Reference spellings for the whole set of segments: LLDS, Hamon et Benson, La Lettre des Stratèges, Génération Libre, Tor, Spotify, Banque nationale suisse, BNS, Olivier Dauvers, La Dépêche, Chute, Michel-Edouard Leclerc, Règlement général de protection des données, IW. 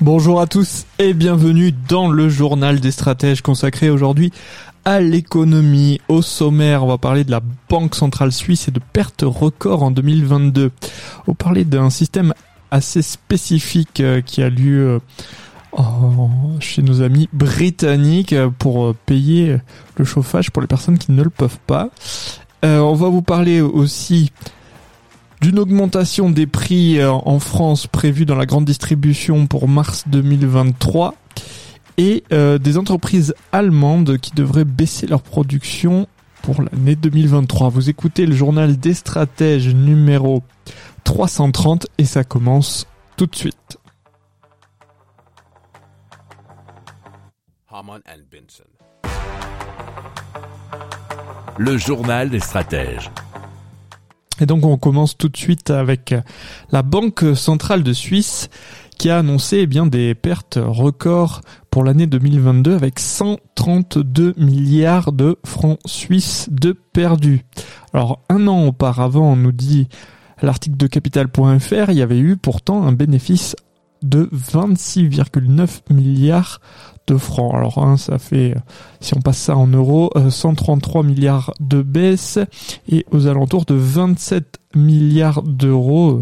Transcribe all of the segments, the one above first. Bonjour à tous et bienvenue dans le journal des stratèges consacré aujourd'hui à l'économie. Au sommaire, on va parler de la Banque centrale suisse et de pertes records en 2022. On va parler d'un système assez spécifique qui a lieu chez nos amis britanniques pour payer le chauffage pour les personnes qui ne le peuvent pas. On va vous parler aussi d'une augmentation des prix en France prévue dans la grande distribution pour mars 2023 et des entreprises allemandes qui devraient baisser leur production pour l'année 2023. Vous écoutez le journal des stratèges numéro 330 et ça commence tout de suite. Le journal des stratèges. Et donc on commence tout de suite avec la Banque centrale de Suisse qui a annoncé des pertes records pour l'année 2022 avec 132 milliards de francs suisses de perdus. Alors un an auparavant, on nous dit à l'article de capital.fr, il y avait eu pourtant un bénéfice de 26,9 milliards de francs. Alors ça fait, si on passe ça en euros, 133 milliards de baisse et aux alentours de 27 milliards d'euros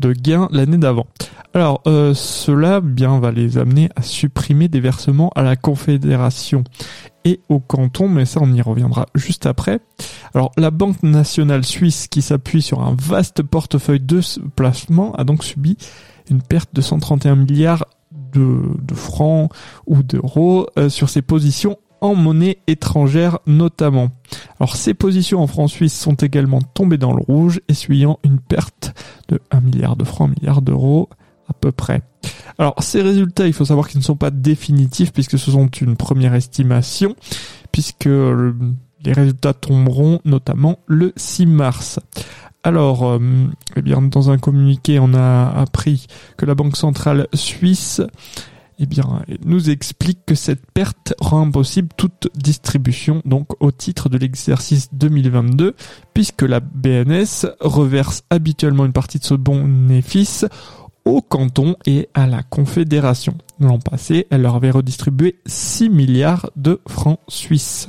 de gains l'année d'avant. Alors cela va les amener à supprimer des versements à la Confédération et au canton, mais ça on y reviendra juste après. Alors la Banque nationale suisse qui s'appuie sur un vaste portefeuille de placements a donc subi une perte de 131 milliards de francs ou d'euros sur ses positions en monnaie étrangère notamment. Alors ces positions en francs suisses sont également tombées dans le rouge, essuyant une perte de 1 milliard de francs, 1 milliard d'euros à peu près. Alors ces résultats, il faut savoir qu'ils ne sont pas définitifs puisque ce sont une première estimation, puisque les résultats tomberont notamment le 6 mars. Alors, dans un communiqué, on a appris que la Banque centrale suisse, nous explique que cette perte rend impossible toute distribution, donc au titre de l'exercice 2022, puisque la BNS reverse habituellement une partie de ce bénéfice au canton et à la Confédération. L'an passé, elle leur avait redistribué 6 milliards de francs suisses.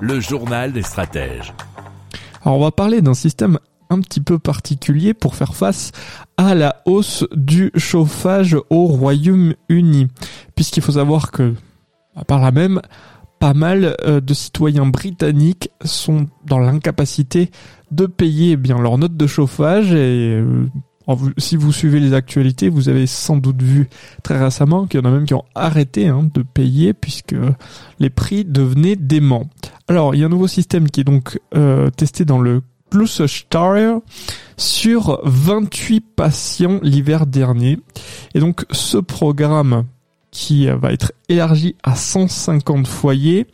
Le journal des stratèges. Alors on va parler d'un système un petit peu particulier pour faire face à la hausse du chauffage au Royaume-Uni. Puisqu'il faut savoir que, par là même, pas mal de citoyens britanniques sont dans l'incapacité de payer leur note de chauffage et... Si vous suivez les actualités, vous avez sans doute vu très récemment qu'il y en a même qui ont arrêté de payer puisque les prix devenaient déments. Alors, il y a un nouveau système qui est donc testé dans le Gloucestershire sur 28 patients l'hiver dernier. Et donc, ce programme qui va être élargi à 150 foyers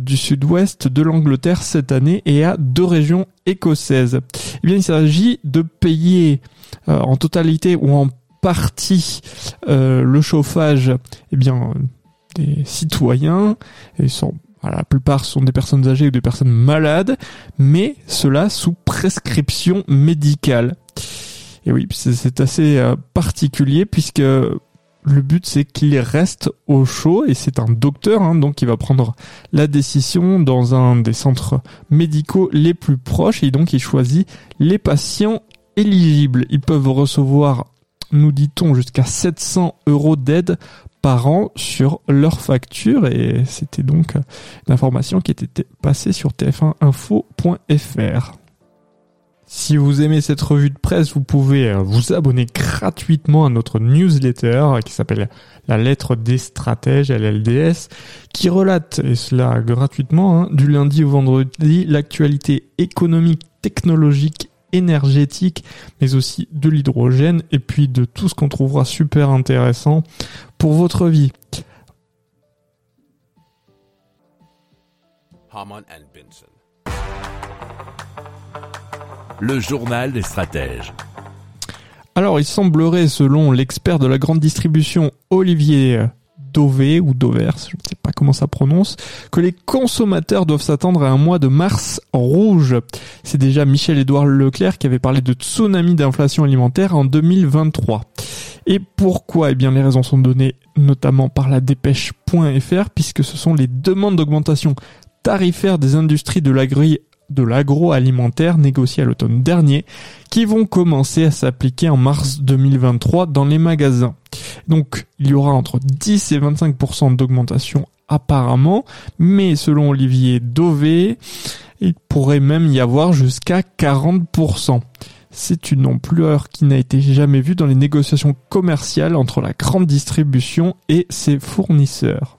du sud-ouest de l'Angleterre cette année et à 2 régions écossaises. Il s'agit de payer en totalité ou en partie le chauffage des citoyens. Ils sont, la plupart sont des personnes âgées ou des personnes malades, mais cela sous prescription médicale. Et oui, c'est assez particulier puisque Le but, c'est qu'il reste au chaud et c'est un docteur, donc il va prendre la décision dans un des centres médicaux les plus proches et donc il choisit les patients éligibles. Ils peuvent recevoir, nous dit-on, jusqu'à 700 € d'aide par an sur leur facture et c'était donc l'information qui était passée sur tf1info.fr. Si vous aimez cette revue de presse, vous pouvez vous abonner gratuitement à notre newsletter qui s'appelle La Lettre des Stratèges, LLDS, qui relate, et cela gratuitement, du lundi au vendredi, l'actualité économique, technologique, énergétique, mais aussi de l'hydrogène et puis de tout ce qu'on trouvera super intéressant pour votre vie. Hamon et Benson. Le journal des stratèges. Alors, il semblerait, selon l'expert de la grande distribution Olivier Dauvers, je ne sais pas comment ça prononce, que les consommateurs doivent s'attendre à un mois de mars rouge. C'est déjà Michel-Edouard Leclerc qui avait parlé de tsunami d'inflation alimentaire en 2023. Et pourquoi ? Eh bien, les raisons sont données notamment par la Dépêche.fr, puisque ce sont les demandes d'augmentation tarifaire des industries de l'agroalimentaire négocié à l'automne dernier qui vont commencer à s'appliquer en mars 2023 dans les magasins. Donc il y aura entre 10 et 25% d'augmentation apparemment, mais selon Olivier Dauvers, il pourrait même y avoir jusqu'à 40%. C'est une ampleur qui n'a été jamais vue dans les négociations commerciales entre la grande distribution et ses fournisseurs.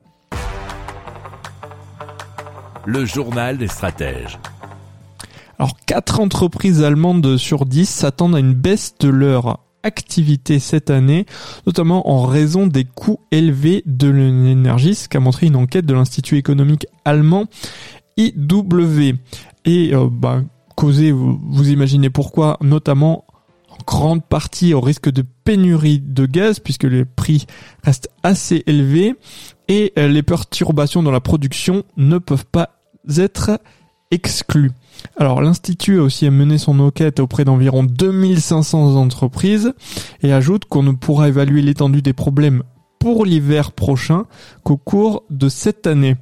Le journal des stratèges. Alors, 4 entreprises allemandes sur 10 s'attendent à une baisse de leur activité cette année, notamment en raison des coûts élevés de l'énergie, ce qu'a montré une enquête de l'Institut économique allemand IW. Et causé, vous imaginez pourquoi, notamment en grande partie au risque de pénurie de gaz, puisque les prix restent assez élevés. Et les perturbations dans la production ne peuvent pas être exclues. Alors, l'Institut a aussi mené son enquête auprès d'environ 2500 entreprises et ajoute qu'on ne pourra évaluer l'étendue des problèmes pour l'hiver prochain qu'au cours de cette année.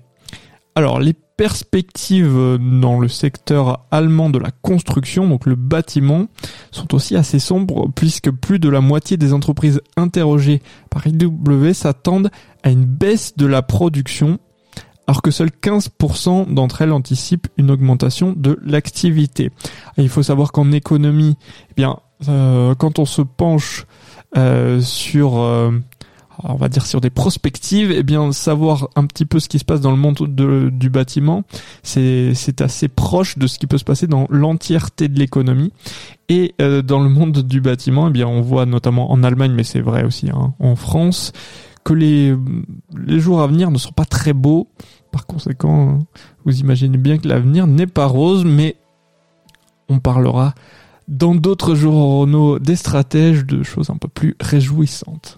Alors, les perspectives dans le secteur allemand de la construction, donc le bâtiment, sont aussi assez sombres puisque plus de la moitié des entreprises interrogées par IW s'attendent à une baisse de la production, alors que seuls 15% d'entre elles anticipent une augmentation de l'activité. Et il faut savoir qu'en économie, quand on se penche sur des prospectives, savoir un petit peu ce qui se passe dans le monde du bâtiment, c'est assez proche de ce qui peut se passer dans l'entièreté de l'économie. Et dans le monde du bâtiment, on voit notamment en Allemagne, mais c'est vrai aussi en France, que les jours à venir ne sont pas très beaux. Par conséquent, vous imaginez bien que l'avenir n'est pas rose, mais on parlera dans d'autres journaux des stratèges de choses un peu plus réjouissantes.